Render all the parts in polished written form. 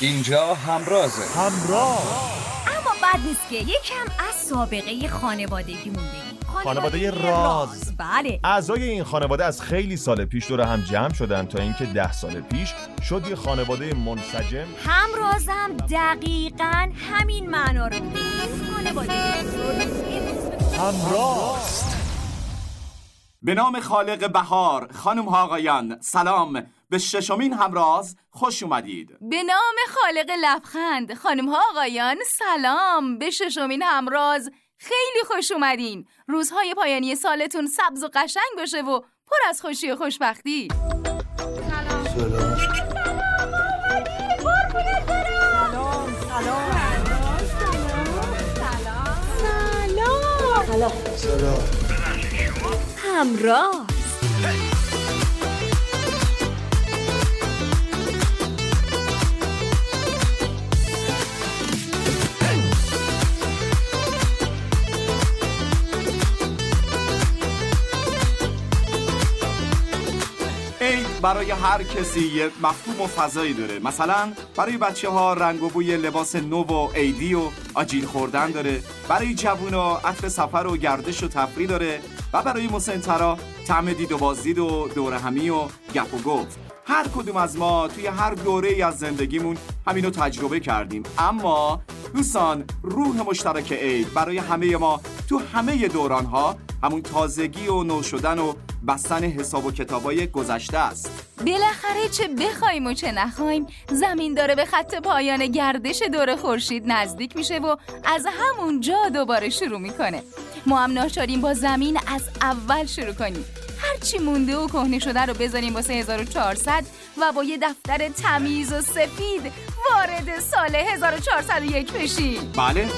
اینجا همرازه. همراز. اما بعد نیست که یکم از سابقه خانوادگیمون بگیم. خانواده راز. بله. اعضای این خانواده از خیلی سال پیش دور هم جمع شدن تا اینکه 10 سال پیش شد یه خانواده منسجم. همرازم دقیقاً همین معنا رو میده. خانواده همراز. به نام خالق بهار، خانم ها آقایان، سلام. به 6مین همراز خوش اومدید. به نام خالق لبخند، خانم ها آقایان، سلام. به 6مین همراز خیلی خوش اومدین. روزهای پایانی سالتون سبز و قشنگ باشه و پر از خوشی و خوشبختی. سلام. سلام. سلام. سلام. سلام. سلام. همراز. برای هر کسی یک مفهوم و فضایی داره. مثلا برای بچه‌ها رنگ و بوی لباس نو و عیدی و آجیل خوردن داره، برای جوونا عطر سفر و گردش و تفریح داره و برای مسن‌ترا طعم دید و بازدید و دورهمی و گپ و گفت. هر کدوم از ما توی هر دوره‌ای از زندگیمون همینو تجربه کردیم، اما دوستان روح مشترک عید برای همه ما تو همه دوران‌ها همون تازگی و نو شدن و بستن حساب و کتابای گذشته است. بالاخره چه بخوایم و چه نخوایم، زمین داره به خط پایان گردش دور خورشید نزدیک میشه و از همونجا دوباره شروع میکنه. ما هم ناچاریم با زمین از اول شروع کنیم. هرچی مونده و کهنه شده رو بذاریم واسه 1400 و با یه دفتر تمیز و سفید وارد سال 1401 بشیم. بله.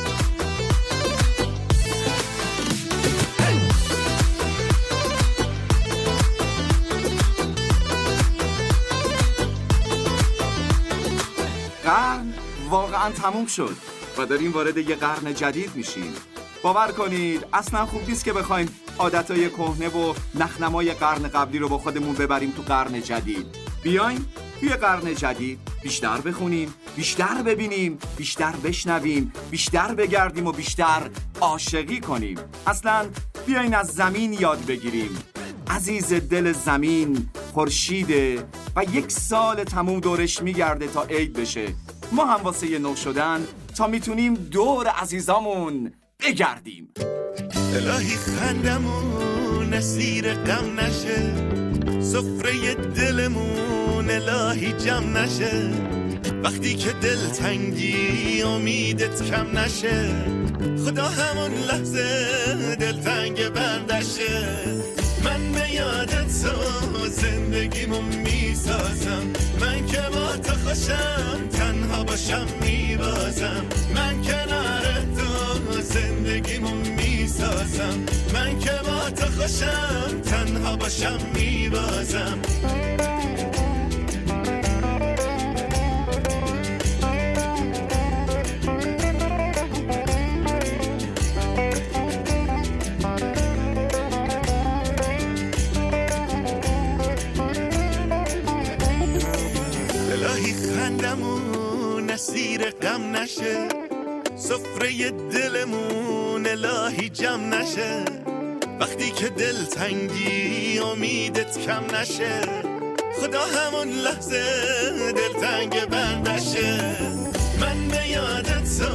قرن واقعا تموم شد و داریم وارد یه قرن جدید میشیم. باور کنید اصلا خوب نیست که بخوایم عادتهای کهنه و نخنمای قرن قبلی رو با خودمون ببریم تو قرن جدید. بیاین توی قرن جدید بیشتر بخونیم، بیشتر ببینیم، بیشتر بشنویم، بیشتر بگردیم و بیشتر عاشقی کنیم. اصلا بیاین از زمین یاد بگیریم. عزیز دل زمین خورشیده و یک سال تموم دورش میگرده تا عید بشه. ما هم واسه یه نو شدن تا میتونیم دور عزیزامون بگردیم. الهی خندمون اسیر غم نشه، سفره دلمون الهی جمع نشه. وقتی که دلتنگی امیدت کم نشه، خدا همون لحظه دلتنگ بندشه. من به یادت سو زندگیمو میسازم، من که با تو خوشم تنها باشم میبازم. من کنار تو زندگیمو میسازم، من که با تو خوشم تنها باشم میبازم. خندمون اسیر غم نشه، سفره دلمون الهی جمع نشه. وقتی که دلتنگی امیدت کم نشه، خدا همون لحظه دلتنگ بندشه. من به یادت سو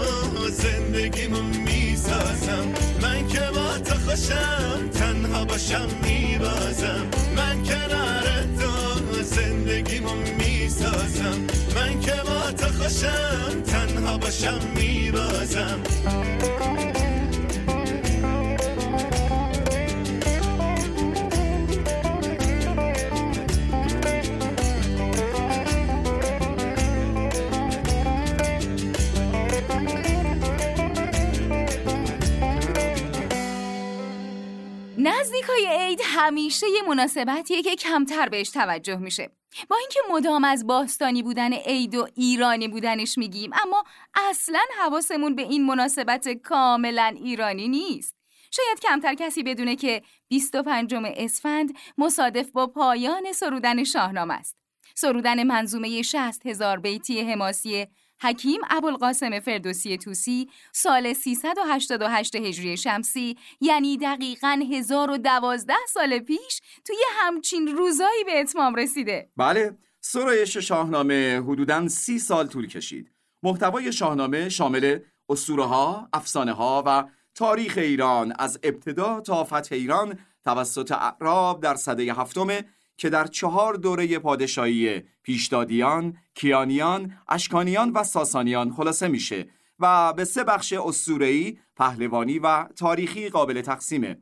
زندگیمو میسازم، من که با تو خوشم تنها باشم میبازم. من کنار تو زندگیمو میسازم، من که با تو خوشم تنها باشم میبازم. نزدیکای عید همیشه یه مناسبتیه که کمتر بهش توجه میشه. با اینکه مدام از باستانی بودن عید و ایرانی بودنش میگیم، اما اصلاً حواسمون به این مناسبت کاملاً ایرانی نیست. شاید کمتر کسی بدونه که 25 اسفند مصادف با پایان سرودن شاهنامه است. سرودن منظومه 60,000 بیتی حماسی حکیم ابوالقاسم فردوسی طوسی سال 388 هجری شمسی، یعنی دقیقاً 1012 سال پیش، توی همچین روزایی به اتمام رسیده. بله، سرایش شاهنامه حدوداً 30 سال طول کشید. محتوای شاهنامه شامل اسطوره ها، افسانه ها و تاریخ ایران از ابتدا تا فتح ایران توسط اعراب در سده 7 که در 4 دوره پادشاهی پیشدادیان، کیانیان، اشکانیان و ساسانیان خلاصه میشه و به 3 بخش اسطوره‌ای، پهلوانی و تاریخی قابل تقسیمه.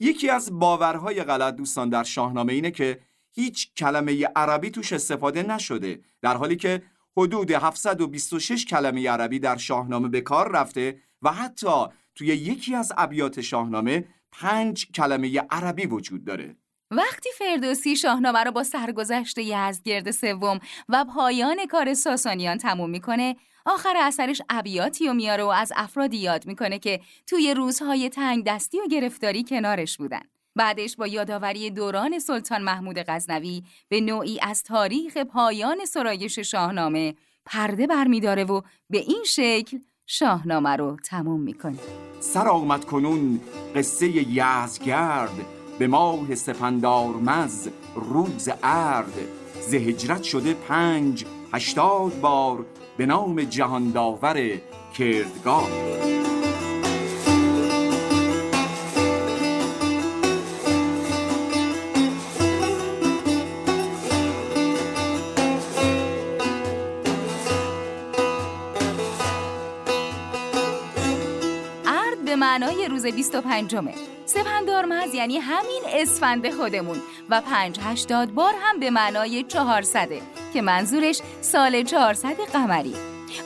یکی از باورهای غلط دوستان در شاهنامه اینه که هیچ کلمه عربی توش استفاده نشده، در حالی که حدود 726 کلمه عربی در شاهنامه به کار رفته و حتی توی یکی از ابیات شاهنامه 5 کلمه عربی وجود داره. وقتی فردوسی شاهنامه رو با سرگذشت یزدگرد سوم و پایان کار ساسانیان تموم میکنه، آخر اثرش ابیاتی رو میاره و از افرادی یاد میکنه که توی روزهای تنگ دستی و گرفتاری کنارش بودن. بعدش با یادآوری دوران سلطان محمود غزنوی به نوعی از تاریخ پایان سرایش شاهنامه پرده برمیداره و به این شکل شاهنامه رو تموم میکنه. سرآمد کنون قصه یزدگرد، به ماه سپندارمزد روز ارد، ز هجرت شده 580 بار، به نام جهانداور کردگار. ارد به معنای روز 25مه. سپندارمزد یعنی همین اسفند خودمون و 580 بار هم به معنای 400 که منظورش سال 400 قمری.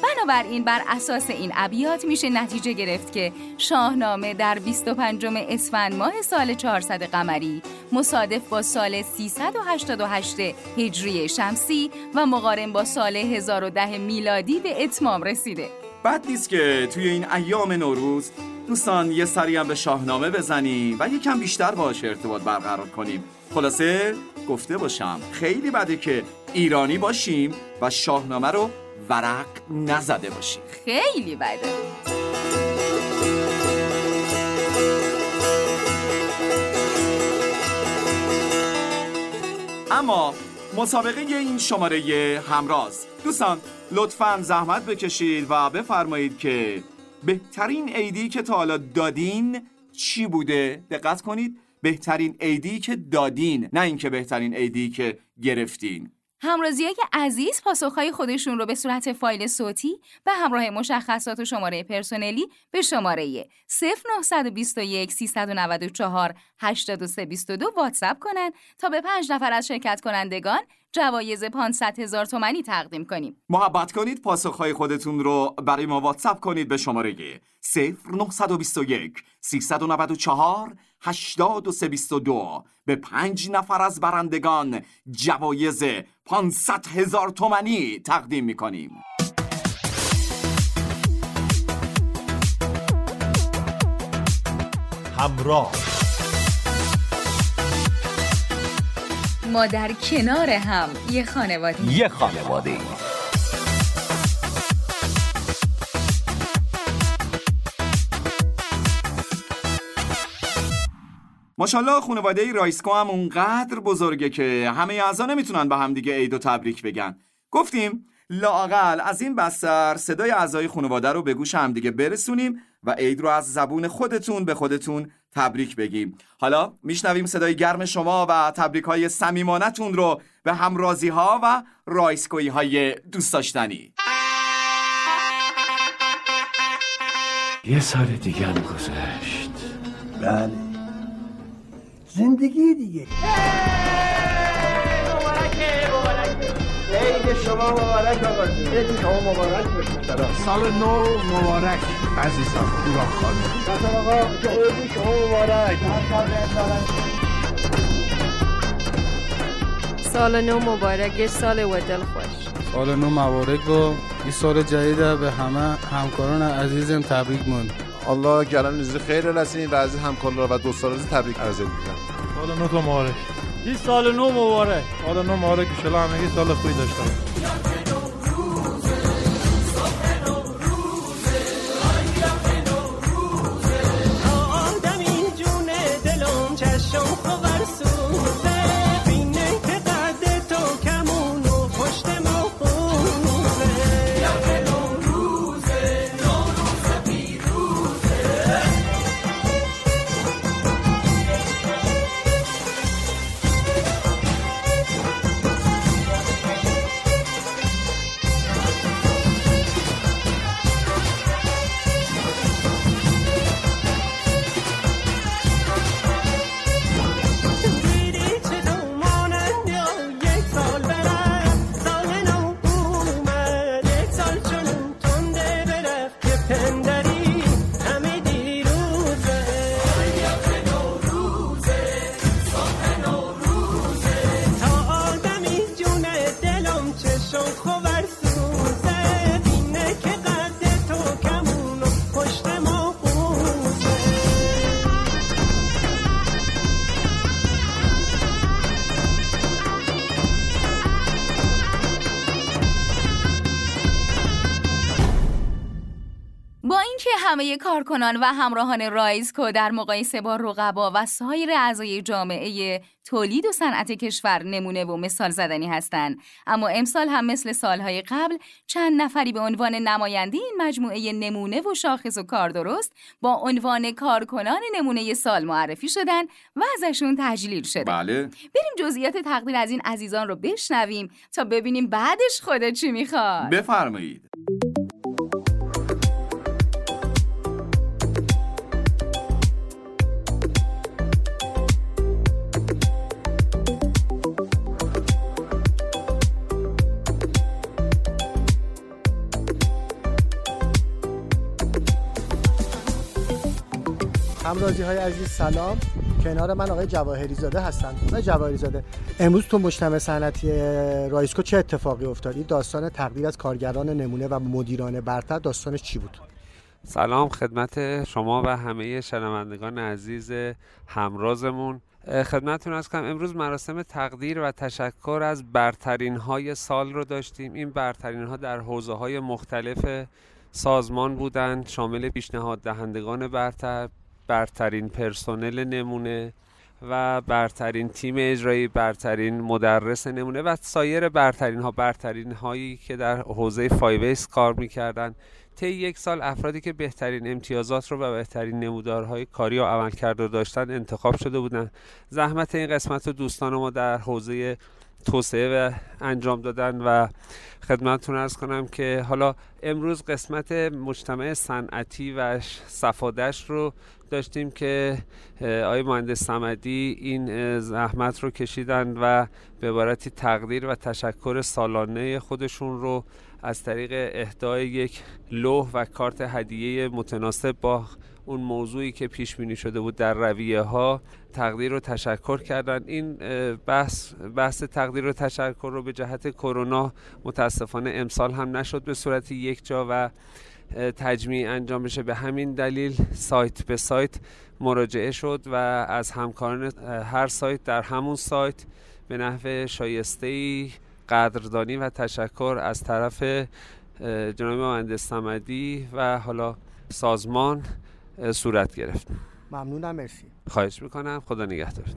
بنابراین بر اساس این ابیات میشه نتیجه گرفت که شاهنامه در 25 اسفند ماه سال 400 قمری مصادف با سال 388 هجری شمسی و مقارن با سال 1010 میلادی به اتمام رسیده. بد نیست که توی این ایام نوروز دوستان یه سری هم به شاهنامه بزنیم و یکم بیشتر باهاش ارتباط برقرار کنیم. خلاصه گفته باشم خیلی بده که ایرانی باشیم و شاهنامه رو ورق نزده باشیم. خیلی بده. اما مسابقه این شماره همراز، دوستان لطفاً زحمت بکشید و بفرمایید که بهترین عیدی که تا حالا دادین چی بوده؟ دقت کنید، بهترین عیدی که دادین، نه اینکه بهترین عیدی که گرفتین. همراضی‌های عزیز پاسخهای خودشون رو به صورت فایل صوتی به همراه مشخصات و شماره پرسنلی به شماره 0921 394 8322 واتساپ کنن تا به 5 نفر از شرکت کنندگان جوایز 500,000 تومانی تقدیم کنیم. محبت کنید پاسخهای خودتون رو برای ما واتساپ کنید به شماره 0921 394 8322. به 5 نفر از برندگان جوایز 500,000 تومانی تقدیم میکنیم. همراه ما در کنار هم یه خانواده. ماشاءالله خانواده رایزکو هم اونقدر بزرگه که همه اعضا نمیتونن به هم دیگه عید و تبریک بگن. گفتیم لااقل از این بستر صدای اعضای خانواده رو به گوش هم دیگه برسونیم و عید رو از زبون خودتون به خودتون تبریک بگیم. حالا میشنویم صدای گرم شما و تبریک‌های صمیمانه‌تون رو به همرازی‌ها و رایزکویی‌های دوست داشتنی. یه سال دیگه هم گذشت. بله. زندگی دیگه. عید شما مبارک آقاجون. عید شما مبارک باشه. سال نو مبارک عزیزان. دوران خانم. سلام آقا، عید شما مبارک. سال نو مبارک، سال و دل خوش. سال نو مبارک و این سال جدید به همه همکاران عزیزم تبریک میگم. الله گلان روز خیر رسین و از همکاران و دوستان تبریک عرض می‌کنم. سال نو مبارک. یه سال نو مبارک. سال نو مبارک، انشالله همه یه سال خوبی داشته باشید. همه کارکنان و همراهان رایزکو در مقایسه با رقبا و سایر اعضای جامعه تولید و صنعت کشور نمونه و مثال زدنی هستند، اما امسال هم مثل سالهای قبل چند نفری به عنوان نماینده این مجموعه نمونه و شاخص و کار درست با عنوان کارکنان نمونه سال معرفی شدند و ازشون تجلیل شده. بله. بریم جزئیات تقدیر از این عزیزان رو بشنویم تا ببینیم بعدش خدا چی میخواد. بفرمایید. همرازی‌های عزیز سلام، کنار من آقای جواهری زاده هستند. آقای جواهری زاده، امروز تو مجتمع صنعتی رایزکو چه اتفاقی افتاد؟ این داستان تقدیر از کارگران نمونه و مدیران برتر داستانش چی بود؟ سلام خدمت شما و همه شنوندگان عزیز همرازمون. خدمتتون عرض کنم امروز مراسم تقدیر و تشکر از برترین‌های سال رو داشتیم. این برترین‌ها در حوزه‌های مختلف سازمان بودند، شامل پیشنهاد دهندگان برتر، برترین پرسنل نمونه و برترین تیم اجرایی، برترین مدرس نمونه و سایر برترین‌ها، برترین‌هایی که در حوزه 5S کار می‌کردن. طی یک سال افرادی که بهترین امتیازات رو و بهترین نمودارهای کاری و عملکرد رو داشتن انتخاب شده بودن. زحمت این قسمت رو دوستان ما در حوزه توسعه و انجام دادن و خدمتتون عرض کنم که حالا امروز قسمت مجتمع صنعتی و صفادشت رو داشتیم که آقای مهندس صمدی این زحمت رو کشیدن و به عبارتی تقدیر و تشکر سالانه خودشون رو از طریق اهدای یک لوح و کارت هدیه متناسب با اون موضوعی که پیش بینی شده بود در رویه ها تقدیر و تشکر کردن. این بحث تقدیر و تشکر رو به جهت کرونا متاسفانه امسال هم نشد به صورت یک جا و تجمیع انجام بشه، به همین دلیل سایت به سایت مراجعه شد و از همکاران هر سایت در همون سایت به نحو شایسته‌ای قدردانی و تشکر از طرف جناب مهندس صمدی و حالا سازمان صورت گرفت. ممنونم، مرسی. خواهش میکنم، خدا نگهدارت.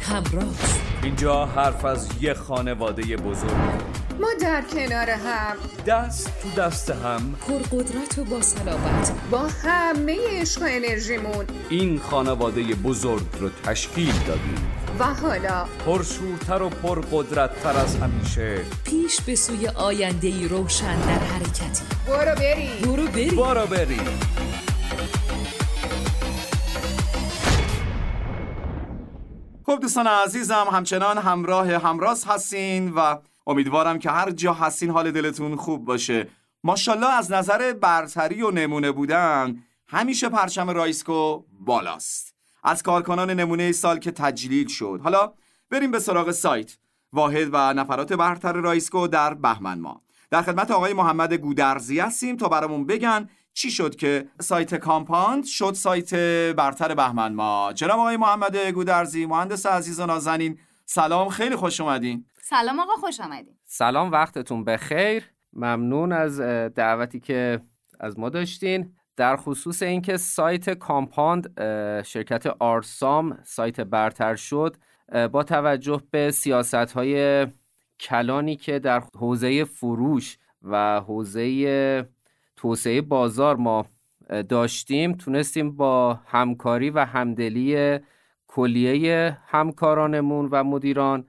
همراز، اینجا حرف از یه خانواده بزرگ. ما در کنار هم، دست تو دست هم، پرقدرت و با صلابت، با همه عشق و انرژیمون این خانواده بزرگ رو تشکیل دادیم و حالا پرشورتر و پرقدرت‌تر از همیشه پیش به سوی آینده‌ای روشن در حرکتی. برو بریم. خب دوستان عزیزم، همچنان همراه همراز هستین و امیدوارم که هر جا هستین حال دلتون خوب باشه. ماشاءالله از نظر برتری و نمونه بودن همیشه پرچم رایزکو بالاست. از کارکنان نمونه سال که تجلیل شد، حالا بریم به سراغ سایت واحد و نفرات برتر رایزکو در بهمن ماه. در خدمت آقای محمد گودرزی هستیم تا برامون بگن چی شد که سایت کامپاند شد سایت برتر بهمن ما؟ جناب آقای محمد گودرزی، مهندس عزیز و نازنین، سلام، خیلی خوش اومدین. سلام آقا، خوش اومدین. سلام، وقتتون بخیر. ممنون از دعوتی که از ما داشتین. در خصوص اینکه سایت کامپاند شرکت آرسام سایت برتر شد، با توجه به سیاست‌های کلانی که در حوزه فروش و حوزه توسعه بازار ما داشتیم، تونستیم با همکاری و همدلی کلیه همکارانمون و مدیران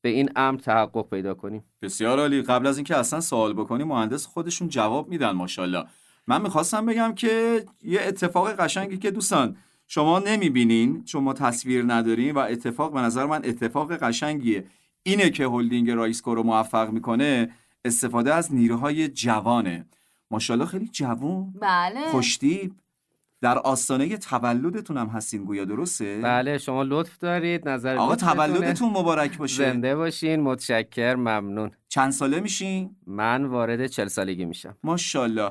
به این امر تحقق پیدا کنیم. بسیار عالی. قبل از اینکه اصلا سوال بکنیم، مهندس خودشون جواب میدن ماشاءالله. من میخواستم بگم که یه اتفاق قشنگی که دوستان شما نمیبینین، چون ما تصویر نداریم، و اتفاق به نظر من اتفاق قشنگیه، اینه که هلدینگ رایزکو رو موفق میکنه استفاده از نیروهای جوانه. ماشاءالله خیلی جوان، بله، خوش‌تیپ، در آستانه تولدتون هم هستین گویا، درسته؟ بله، شما لطف دارید، نظر آقا تولدتون مبارک باشه. زنده باشین، متشکر، ممنون. چند ساله میشین؟ من وارد 40 سالگی میشم. ماشاءالله.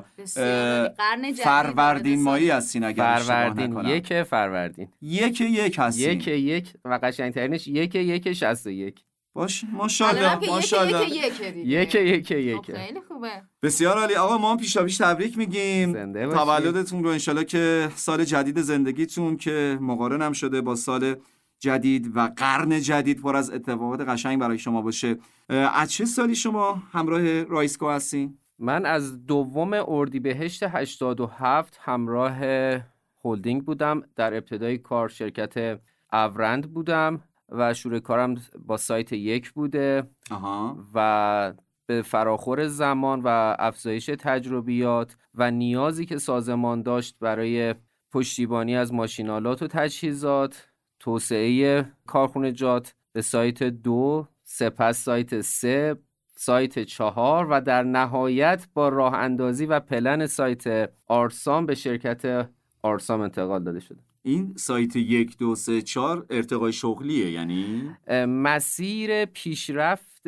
فروردین ماهی هستین اگر اشتباه نکنم. 1 فروردین. 1/1 هستین. 1/1 و قشنگترینش 1/1 61. باشه، ماشاءالله، ماشاءالله. 1/1. خیلی خوبه. بسیار عالی. آقا ما هم پیشاپیش تبریک میگیم تولدتون رو، انشالله که سال جدید زندگیتون که مقارن هم شده با سال جدید و قرن جدید پر از اتفاقات قشنگ برای شما باشه. از چه سالی شما همراه رایزکو هستین؟ من از 2 اردیبهشت 87 همراه هلدینگ بودم. در ابتدای کار شرکت اورند بودم و شروع کارم با سایت 1 بوده. و به فراخور زمان و افزایش تجربیات و نیازی که سازمان داشت برای پشتیبانی از ماشینالات و تجهیزات، توسعه کارخونجات، به سایت 2، سپس سایت 3، سایت 4 و در نهایت با راه اندازی و پلن سایت آرسام به شرکت آرسام انتقال داده شده. این سایت 1، 2، 3، 4 ارتقای شغلیه، یعنی مسیر پیشرفت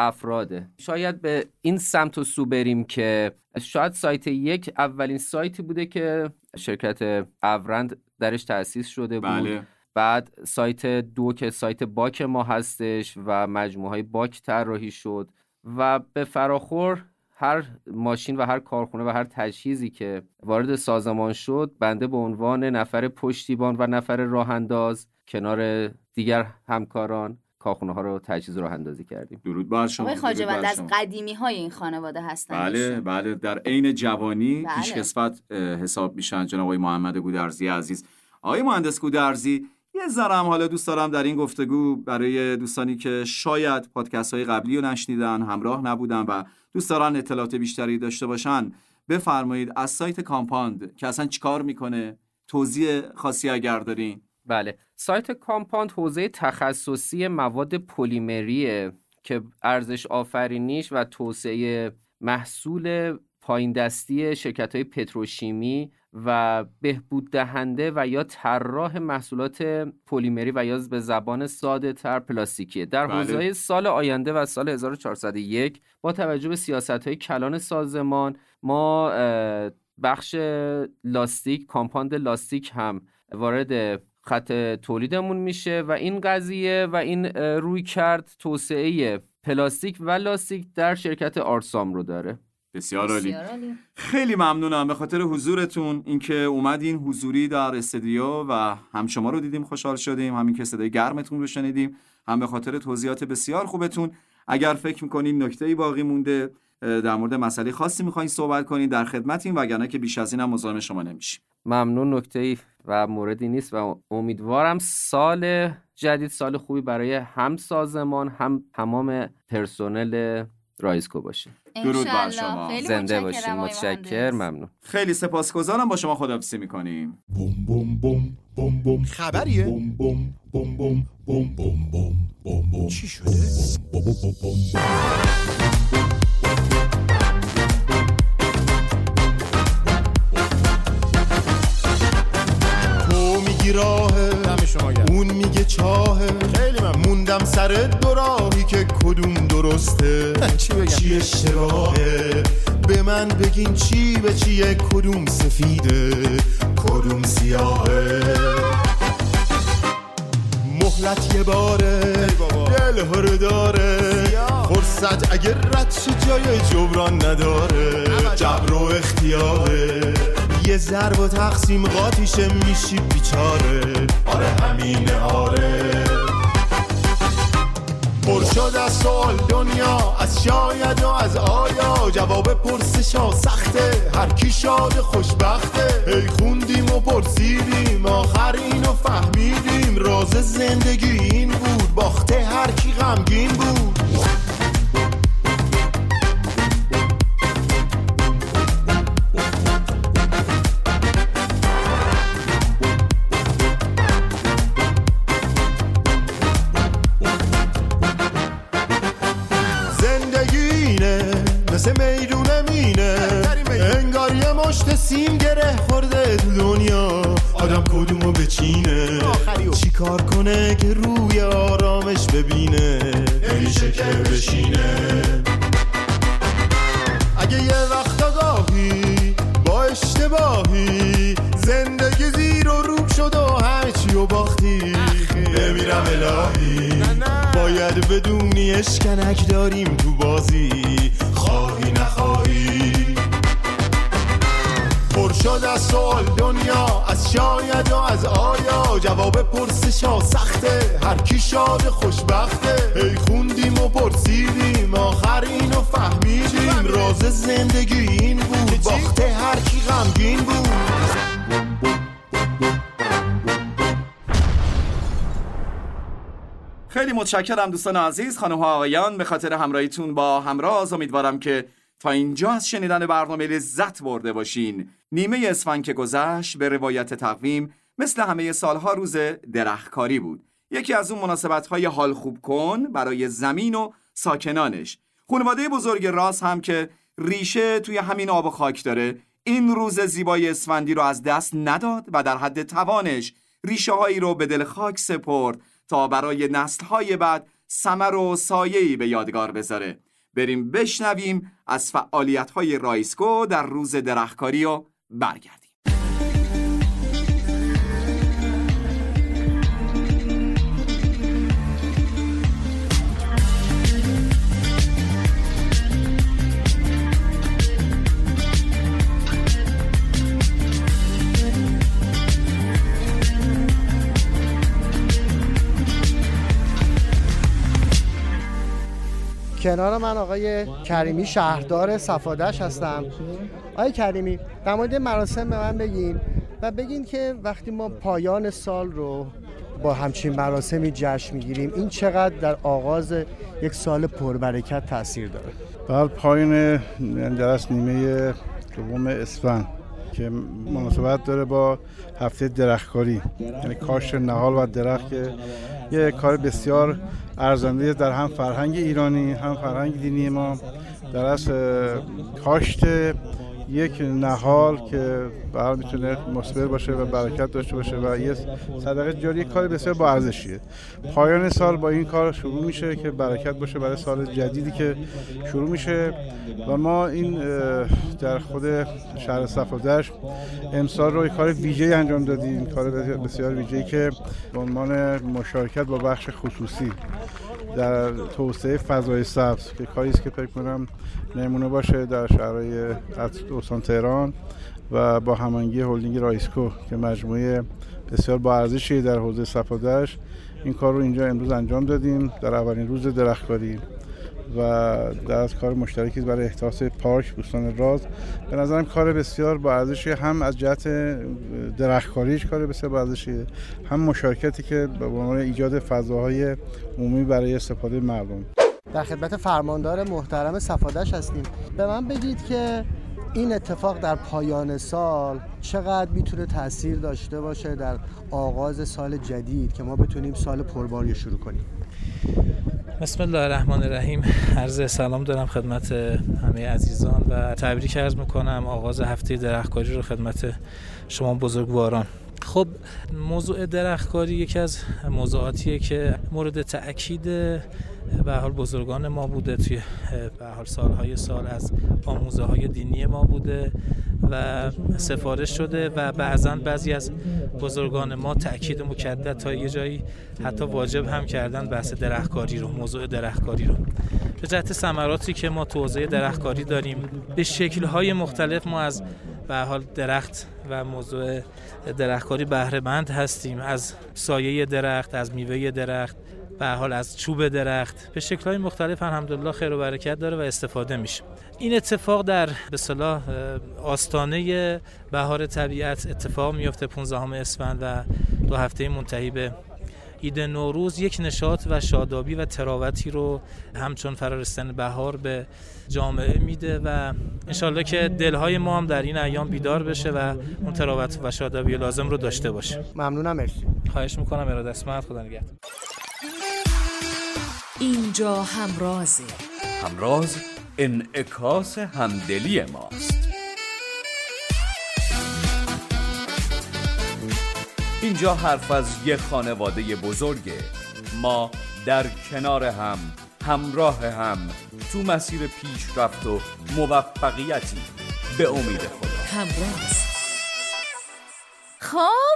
افراده. شاید به این سمت و سو بریم که شاید سایت 1 اولین سایتی بوده که شرکت اورند درش تأسیس شده بود. بله. بعد سایت 2 که سایت باک ما هستش و مجموعه باک طراحی شد و به فراخور هر ماشین و هر کارخونه و هر تجهیزی که وارد سازمان شد، بنده به عنوان نفر پشتیبان و نفر راه انداز کنار دیگر همکاران کارخونه ها رو تجهیز راه اندازی کردیم. درود بر شما. آقای خواجه‌بند از قدیمی های این خانواده هستند. بله بله، در عین جوانی پیش کسبت حساب میشن جناب آقای محمد گودرزی عزیز. آقای مهندس گودرزی، یه ذره هم حالا دوست دارم در این گفتگو برای دوستانی که شاید پادکست های قبلی رو نشنیدن، همراه نبودن و دوست دارن اطلاعات بیشتری داشته باشن، بفرمایید از سایت کامپاند که اصلا چیکار میکنه، توضیح خاصی اگر دارین. بله، سایت کامپاند حوزه تخصصی مواد پلیمریه که ارزش آفرینیش و توسعه محصول پایین دستی شرکت‌های پتروشیمی و بهبود دهنده و یا طراح محصولات پلیمری و یا به زبان ساده تر پلاستیکیه. در حوزه سال آینده و سال 1401 با توجه به سیاست‌های کلان سازمان، ما بخش لاستیک، کامپاند لاستیک هم وارد خط تولیدمون میشه و این قضیه و این رویکرد توسعه پلاستیک و لاستیک در شرکت آرسام رو داره. بسیار عالی. خیلی ممنونم به خاطر حضورتون، اینکه اومدین حضوری در استودیو و هم شما رو دیدیم خوشحال شدیم، همین که صدای گرمتون رو شنیدیم، هم به خاطر توضیحات بسیار خوبتون. اگر فکر می‌کنین نکته‌ای باقی مونده، در مورد مسئله خاصی می‌خواین صحبت کنین، در خدمتیم، وگرنه که بیش از این هم مزاحم شما نمی‌شیم. ممنون، نکته‌ای و موردی نیست و امیدوارم سال جدید سال خوبی برای هم سازمان هم تمام پرسنل رایزکو باشه. درود بر شما. زنده باشین. متشکر، ممنون. خیلی سپاسگزارم. با شما خداحافظی می‌کنیم. بوم بوم بوم بوم بوم. خبریه؟ بوم بوم بوم بوم بوم بوم بوم بوم. چی شده؟ بوم بوم بوم بوم. تو میگی راهه، اون میگه چاهه، خیلی من موندم سر دوراهی که کدوم درسته، چی بگم چی اشتباهه، به من بگین چی به چیه، کدوم سفیده کدوم سیاهه. مهلت یه باره دل هر داره، فرصت اگه رد شد جای جبران نداره. جبر و اختیاره، یه ضرب و تقسیم قاطیشه میشی بیچاره. آره همینه آره. پر شد از سوال دنیا، از شاید و از آیا. جواب پرسشا سخته، هر کی شاد خوشبخته. هی خوندیم و پرسیدیم، آخر اینو فهمیدیم. راز زندگی این بود، باخته هر کی غمگین بود. سیم گره خورده تو دنیا، آدم کدومو بچینه، چی کار کنه که روی آرامش ببینه. نمیشه که بشینه. اگه یه وقتا گاهی با اشتباهی زندگی زیر و رو شد و هرچی و باختی، بمیرم الهی. باید بدونی اشکنک داریم تو بازی، خواهی نخواهی. پر شد از سوال دنیا، از شاید و از آیا. جواب پرسشا سخته، هر کی شاد خوشبخته. هی خوندیم و پرسیدیم، آخر اینو فهمیدیم. راز زندگی این بود، باخته هر کی غمگین بود. خیلی متشکرم دوستان عزیز، خانم ها آقایان، به خاطر همراهیتون با همراز. امیدوارم که تا اینجا از شنیدن برنامه لذت برده باشین. نیمه اسفند که گذشت به روایت تقویم مثل همه سالها روز درختکاری بود، یکی از اون مناسبت‌های حال خوب کن برای زمین و ساکنانش. خانواده بزرگ راز هم که ریشه توی همین آب و خاک داره، این روز زیبای اسفندی رو از دست نداد و در حد توانش ریشه‌هایی رو به دل خاک سپرد تا برای نسل‌های بعد ثمر و سایه‌ای به یادگار بذاره. بریم بشنویم از فعالیت‌های رایزکو در روز درختکاری و برگردیم. کنار من آقای کریمی شهردار صفادشت هستم. آقای کریمی، در مورد مراسم به من بگین و بگین که وقتی ما پایان سال رو با همچین مراسمی جشن میگیریم، این چقدر در آغاز یک سال پربرکت تاثیر داره. بله، پایان درست نیمه دوم اسفند که مناسبت داره با هفته درختکاری، یعنی کاشت نهال و درخت، که یه کار بسیار ارزنده در هم فرهنگ ایرانی هم فرهنگ دینی ما. در اصل کاشت یک نهال که بر میتونه مثمر باشه و برکت داشته باشه و یه صدقه جاریه، کار بسیار با ارزشیه. پایان سال با این کار شروع میشه که برکت باشه برای سال جدیدی که شروع میشه. و ما این در خود شهر صفادشت امسال رو کار ویژه‌ای انجام دادیم، کار بسیار ویژه‌ای که به عنوان مشارکت با بخش خصوصی در توسعه فضای سبز، که کاری است که فکر کنم نمونه باشه در شهرهای استان تهران و با هماهنگی هلدینگ رایزکو که مجموعه بسیار با ارزشی در حوزه صفادشت، این کار رو اینجا امروز انجام دادیم در اولین روز درختکاری. و در از کار مشترکی برای احداث پارک بوستان راز، به نظرم کار بسیار با ارزشی، هم از جهت درختکاریش کار بسیار با ارزشی، هم مشارکتی که به عنوان ایجاد فضاهای عمومی برای استفاده مردم. در خدمت فرماندار محترم صفادشت هستیم. به من بگید که این اتفاق در پایان سال چقدر میتونه تاثیر داشته باشه در آغاز سال جدید که ما بتونیم سال پرباری شروع کنیم. بسم الله الرحمن الرحیم. عرض سلام دارم خدمت همه عزیزان و تبریک عرض میکنم آغاز هفته درختکاری رو خدمت شما بزرگواران. خب، موضوع درختکاری یکی از موضوعاتیه که مورد تأکید به حال بزرگان ما بوده، توی به حال سالهای سال از آموزه های دینی ما بوده و سفارش شده و بعضاً بعضی از بزرگان ما تأکید مکدد تا یه جایی حتی واجب هم کردن بحث درختکاری رو، موضوع درختکاری رو. به جهت ثمراتی که ما تو حوزه درختکاری داریم به شکل‌های مختلف، ما از به حال درخت و موضوع درختکاری بهره مند هستیم، از سایه درخت، از میوه درخت، به حال از چوب درخت به شکل‌های مختلف الحمدلله خیر و برکت داره و استفاده میشه. این اتفاق در به اصطلاح آستانه بهار طبیعت اتفاق میفته 15 اسفند و دو هفته منتهی به عید نوروز، یک نشاط و شادابی و تراوتی رو همچون فرارسیدن بهار به جامعه میده و انشالله که دلهای ما هم در این ایام بیدار بشه و اون تراوت و شادابی لازم رو داشته باشه. ممنونم، مرسی. خواهش میکنم، ارادت اسمت، خدا نگهدار. اینجا همرازه. همراز انعکاس همدلی ماست. اینجا حرف از یه خانواده بزرگه. ما در کنار هم، همراه هم، تو مسیر پیشرفت و موفقیتی به امید خدا. همراز.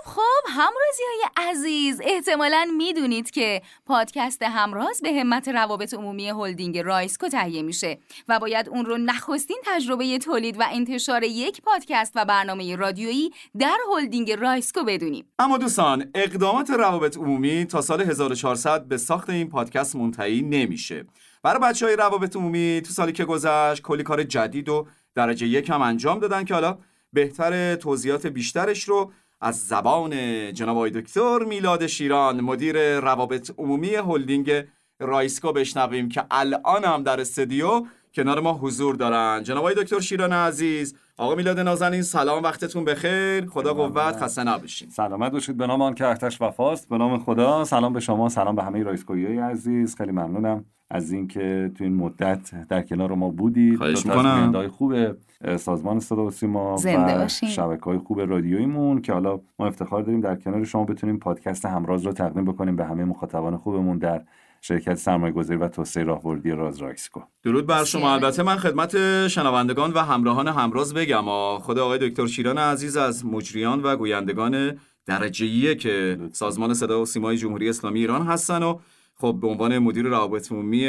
خب همرازی‌های عزیز، احتمالاً میدونید که پادکست همراز به همت روابط عمومی هلدینگ رایزکو تهیه میشه و باید اون رو نخستین تجربه تولید و انتشار یک پادکست و برنامه رادیویی در هلدینگ رایزکو بدونیم. اما دوستان، اقدامات روابط عمومی تا سال 1400 به ساخت این پادکست منتهی نمیشه. برای بچه‌های روابط عمومی تو سالی که گذشت کلی کار جدید و درجه یک هم انجام دادن که حالا بهتر توضیحات بیشترش رو از زبان جناب آقای دکتر میلاد شیران، مدیر روابط عمومی هلدینگ رایزکو بشنویم که الان هم در استودیو کنار ما حضور دارن. جناب آقای دکتر شیران عزیز، آقا میلاد نازنین، سلام، وقتتون بخیر، خدا قوت، خسته نباشید. سلامت باشید. به نام آن که اختش وفاست، به نام خدا. سلام به شما، سلام به همه رایزکویی عزیز. خیلی ممنونم از اینکه تو این مدت در کنار ما بودید. خواهش می‌کنم. مدای خوبه سازمان صدا و سیما و شبکه‌های خوب رادیوییمون که حالا ما افتخار داریم در کنار شما بتونیم پادکست همراز رو تقدیم بکنیم به همه مخاطبان خوبمون در شرکت سرمایه‌گذاری و توسعه راهبردی رایزکو. درود بر شما. البته من خدمت شنوندگان و همراهان همراز بگم خدا آقای دکتر شیران عزیز از مجریان و گویندگان درجه 1 که سازمان صدا و سیمای جمهوری اسلامی ایران هستن و خب به عنوان مدیر روابط عمومی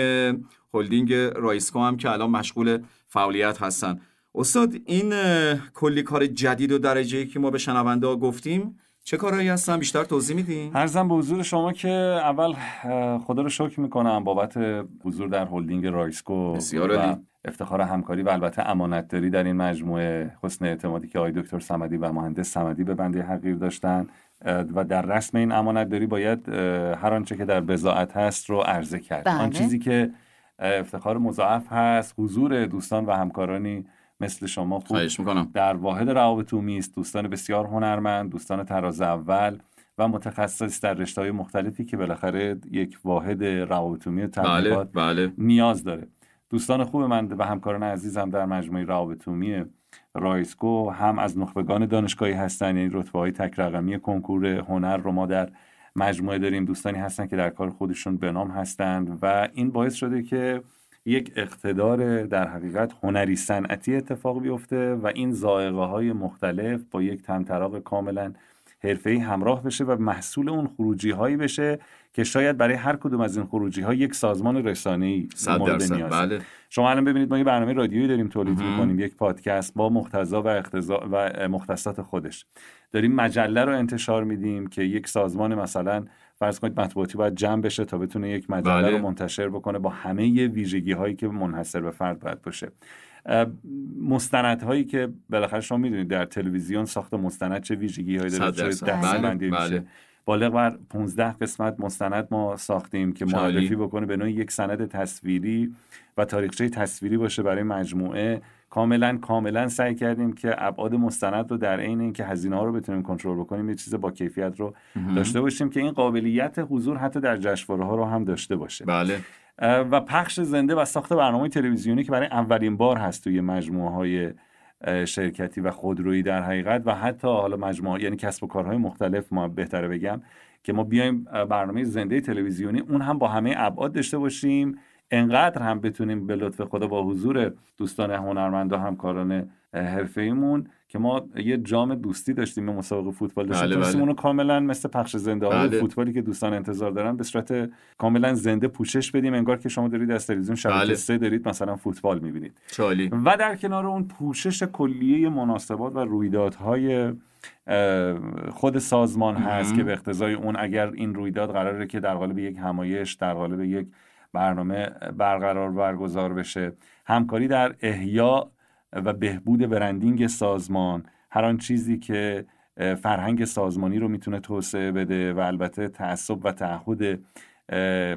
هلدینگ رایزکو هم که الان مشغول فعالیت هستن. استاد، این کلی کار جدید و درجه‌ای که ما به شنونده‌ها گفتیم چه کارهایی هستن؟ بیشتر توضیح میدین؟ عرضم به حضور شما که اول خدا رو شکر میکنم بابت حضور در هلدینگ رایزکو و افتخار همکاری و البته امانتداری در این مجموعه، حسن اعتمادی که آقای دکتر صمدی و مهندس صمدی به بنده حقیر داشتن و در رسم این امانتداری باید هر آنچه که در بضاعت هست رو عرضه کرد. آن چیزی که افتخار مضاعف هست حضور دوستان و همکارانی مثل شما خوب در واحد روابط عمومی است، دوستان بسیار هنرمند، دوستان طراز اول و متخصص در رشته‌های مختلفی که بالاخره یک واحد روابط عمومی تبلیغات نیاز داره. دوستان خوب من و همکاران عزیزم در مجموعه روابط عمومی رایزکو هم از نخبگان دانشگاهی هستن، یعنی رتبه‌های تک رقمی کنکور هنر رو ما در مجموعه داریم، دوستانی هستن که در کار خودشون به نام هستند و این باعث شده که یک اقتدار در حقیقت هنری صنعتی اتفاق بیفته و این ذائقه‌های مختلف با یک طمطراق کاملا حرفه‌ای همراه بشه و محصول اون خروجی‌هایی بشه که شاید برای هر کدوم از این خروجی‌ها یک سازمان رسانه‌ای مورد نیاز. بله. شما الان ببینید ما یه برنامه رادیویی داریم تولید می‌کنیم، یک پادکست با مقتضا و مختصات خودش. داریم مجله رو انتشار میدیم که یک سازمان مثلا فرض کنید مطبوعاتی باید جمع بشه تا بتونه یک مجله رو منتشر بکنه با همه ویژگی‌هایی که منحصر به فرد باید باشه. مستندهایی که بالاخره شما می‌دونید در تلویزیون ساخت مستند چه ویژگی‌هایی داره، چه دسته‌بندی میشه. بالغ بر 15 قسمت مستند ما ساختیم که معرفی بکنه به نوعی یک سند تصویری و تاریخچه تصویری باشه برای مجموعه. کاملا سعی کردیم که ابعاد مستند رو در عین اینکه هزینه‌ها رو بتونیم کنترل بکنیم یه چیز با کیفیت رو داشته باشیم که این قابلیت حضور حتی در جشنواره‌ها رو هم داشته باشه. بله. و پخش زنده و ساخت برنامه‌های تلویزیونی که برای اولین بار هست توی مجموعه‌های شرکتی و خودرویی در حقیقت و حتی حالا مجموعه یعنی کسب و کارهای مختلف ما بهتره بگم که ما بیایم برنامه زنده تلویزیونی اون هم با همه ابعاد داشته باشیم، انقدر هم بتونیم به لطف خدا با حضور دوستان هنرمند و همکاران حرفه‌ایمون که ما یه جام دوستی داشتیم، مسابقه فوتبال داشتیم، تونستیم اون کاملا مثل پخش زنده های فوتبالی که دوستان انتظار دارن به صورت کاملا زنده پوشش بدیم، انگار که شما دارید از تلویزیون شبکه 3 دارید مثلا فوتبال می‌بینید. و در کنار اون پوشش کلیه مناسبات و رویدادهای خود سازمان هست که به اقتضای اون اگر این رویداد قراره که در قالب یک همایش، در قالب یک برنامه برگزار بشه، همکاری در احیا و بهبود برندینگ سازمان، هر آن چیزی که فرهنگ سازمانی رو میتونه توسعه بده و البته تعصب و تعهد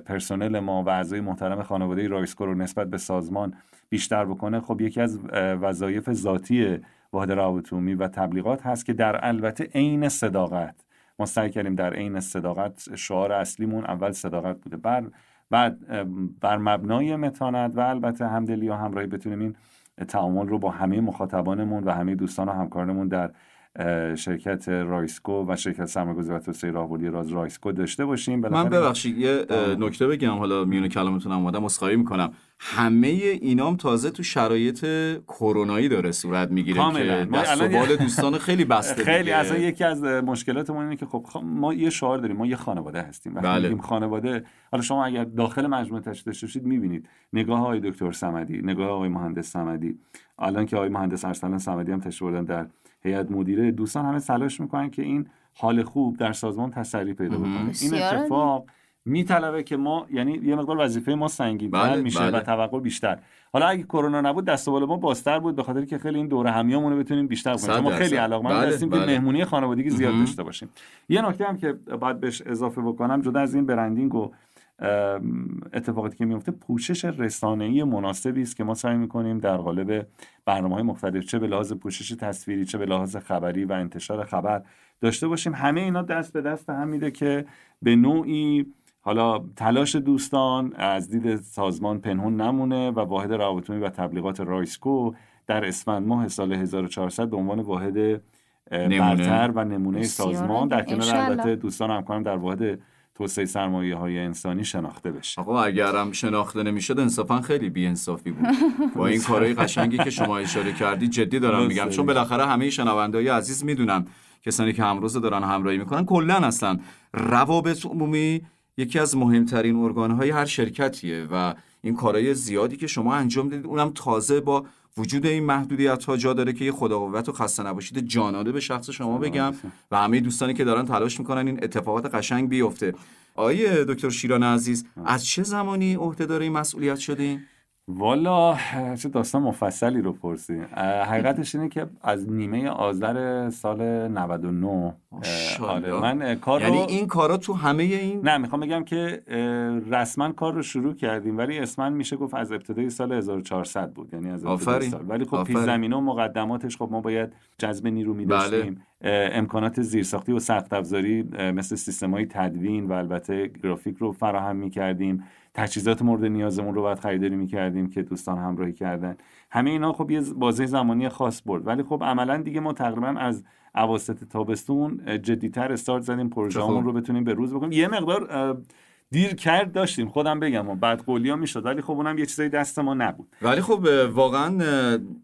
پرسنل ما و اعضای محترم خانواده رایزکو رو نسبت به سازمان بیشتر بکنه، خب یکی از وظایف ذاتی واحد روابط عمومی و تبلیغات هست که در البته عین صداقت ما سعی کردیم در عین صداقت، شعار اصلیمون اول صداقت بوده، بعد بر مبنای متانت و البته همدلی و همراهی بتونیم این تعامل رو با همه مخاطبانمون و همه دوستان و همکارانمون در شرکت رایزکو و شرکت سرمایه‌گذاری و توسعه راهبردی رایزکو داشته باشیم. من ببخشید یه نکته بگم، حالا میون کلامتون اومدم مسخاری میکنم، همه اینام تازه تو شرایط کرونایی داره صورت میگیره که دست‌وبال دوستان خیلی بسته خیلی اصلا یکی از مشکلاتمون اینه که خب ما یه شعار داریم، ما یه خانواده هستیم، وقتی میگیم خانواده، حالا شما اگر داخل مجموعه تشریف داشته باشید می‌بینید نگاه آقای دکتر صمدی، نگاه آقای مهندس صمدی، الان که آقای مهندس ارسلان صمدی هم تشریف بردن در هیئت مدیره، دوستان همه تلاش میکنن که این حال خوب در سازمان تسری پیدا بکنه. این اتفاق میطلبه که ما، یعنی یه مقدار وظیفه ما سنگین‌تر میشه و توقع بیشتر. حالا اگه کرونا نبود دستبال ما بازتر بود، به خاطر که خیلی این دوره همیامون رو بتونیم بیشتر کنیم. ما خیلی علاقه‌مند هستیم که مهمونی خانوادگی زیاد داشته باشیم. یه نکته هم که باید بهش اضافه بکنم، جدا از این برندینگ و اتفاقاتی که میفته، پوشش رسانه‌ای مناسبی است که ما سعی می‌کنیم در قالب برنامه‌های مختلف، چه به لحاظ پوشش تصویری، چه به لحاظ خبری و انتشار خبر داشته باشیم. همه اینا دست به دست هم میده که به نوعی حالا تلاش دوستان از دید سازمان پنهون نمونه و واحد روابط عمومی و تبلیغات رایزکو در اسفند ماه سال 1400 به عنوان واحد برتر و نمونه سازمان در کنار البته دوستان همکارم در واحد توسعه سرمایه‌های انسانی شناخته بشه. آقا اگرم شناخته نمی‌شد انصافا خیلی بی‌انصافی بود. با این کارهای قشنگی که شما اشاره کردی جدی دارم میگم، چون بالاخره همه شنونده‌های عزیز میدونن، کسانی که امروز دارن همراهی میکنن کلا اصلا روابط عمومی یکی از مهمترین ارگان‌های هر شرکتیه و این کارهای زیادی که شما انجام دادید اونم تازه با وجود این محدودیت‌ها جا داره که یه خداقوت و خسته نباشید جانانه به شخص شما بگم و همه دوستانی که دارن تلاش میکنن این اتفاقات قشنگ بیفته. آقای دکتر شیران عزیز، از چه زمانی عهدهدار این مسئولیت شدین؟ والا چه داستان مفصلی رو پرسید. حقیقتش اینه که از نیمه آذر سال 99 من کار رو، یعنی این کارا تو همه این، نه میخوام بگم که رسما کار رو شروع کردیم ولی اسمن میشه گفت از ابتدای سال 1400 بود، یعنی از ابتدای سال، ولی خب پیش زمینه و مقدماتش، خب ما باید جذب نیرو می‌داشتیم، امکانات زیرساختی و سخت افزاری مثل سیستم‌های تدوین و البته گرافیک رو فراهم می‌کردیم، تجهیزات مورد نیازمون رو باید خریداری می‌کردیم که دوستان همراهی کردن. همه اینا خب یه بازه زمانی خاص برد، ولی خب عملاً دیگه ما تقریباً از اواسط تابستون جدی‌تر استارت زدیم پروژه‌مون رو بتونیم به روز بکنیم. یه مقدار دیر کرد داشتیم، خودم بگم بدقولیا میشد، ولی خب اونم یه چیزای دست ما نبود. ولی خب واقعا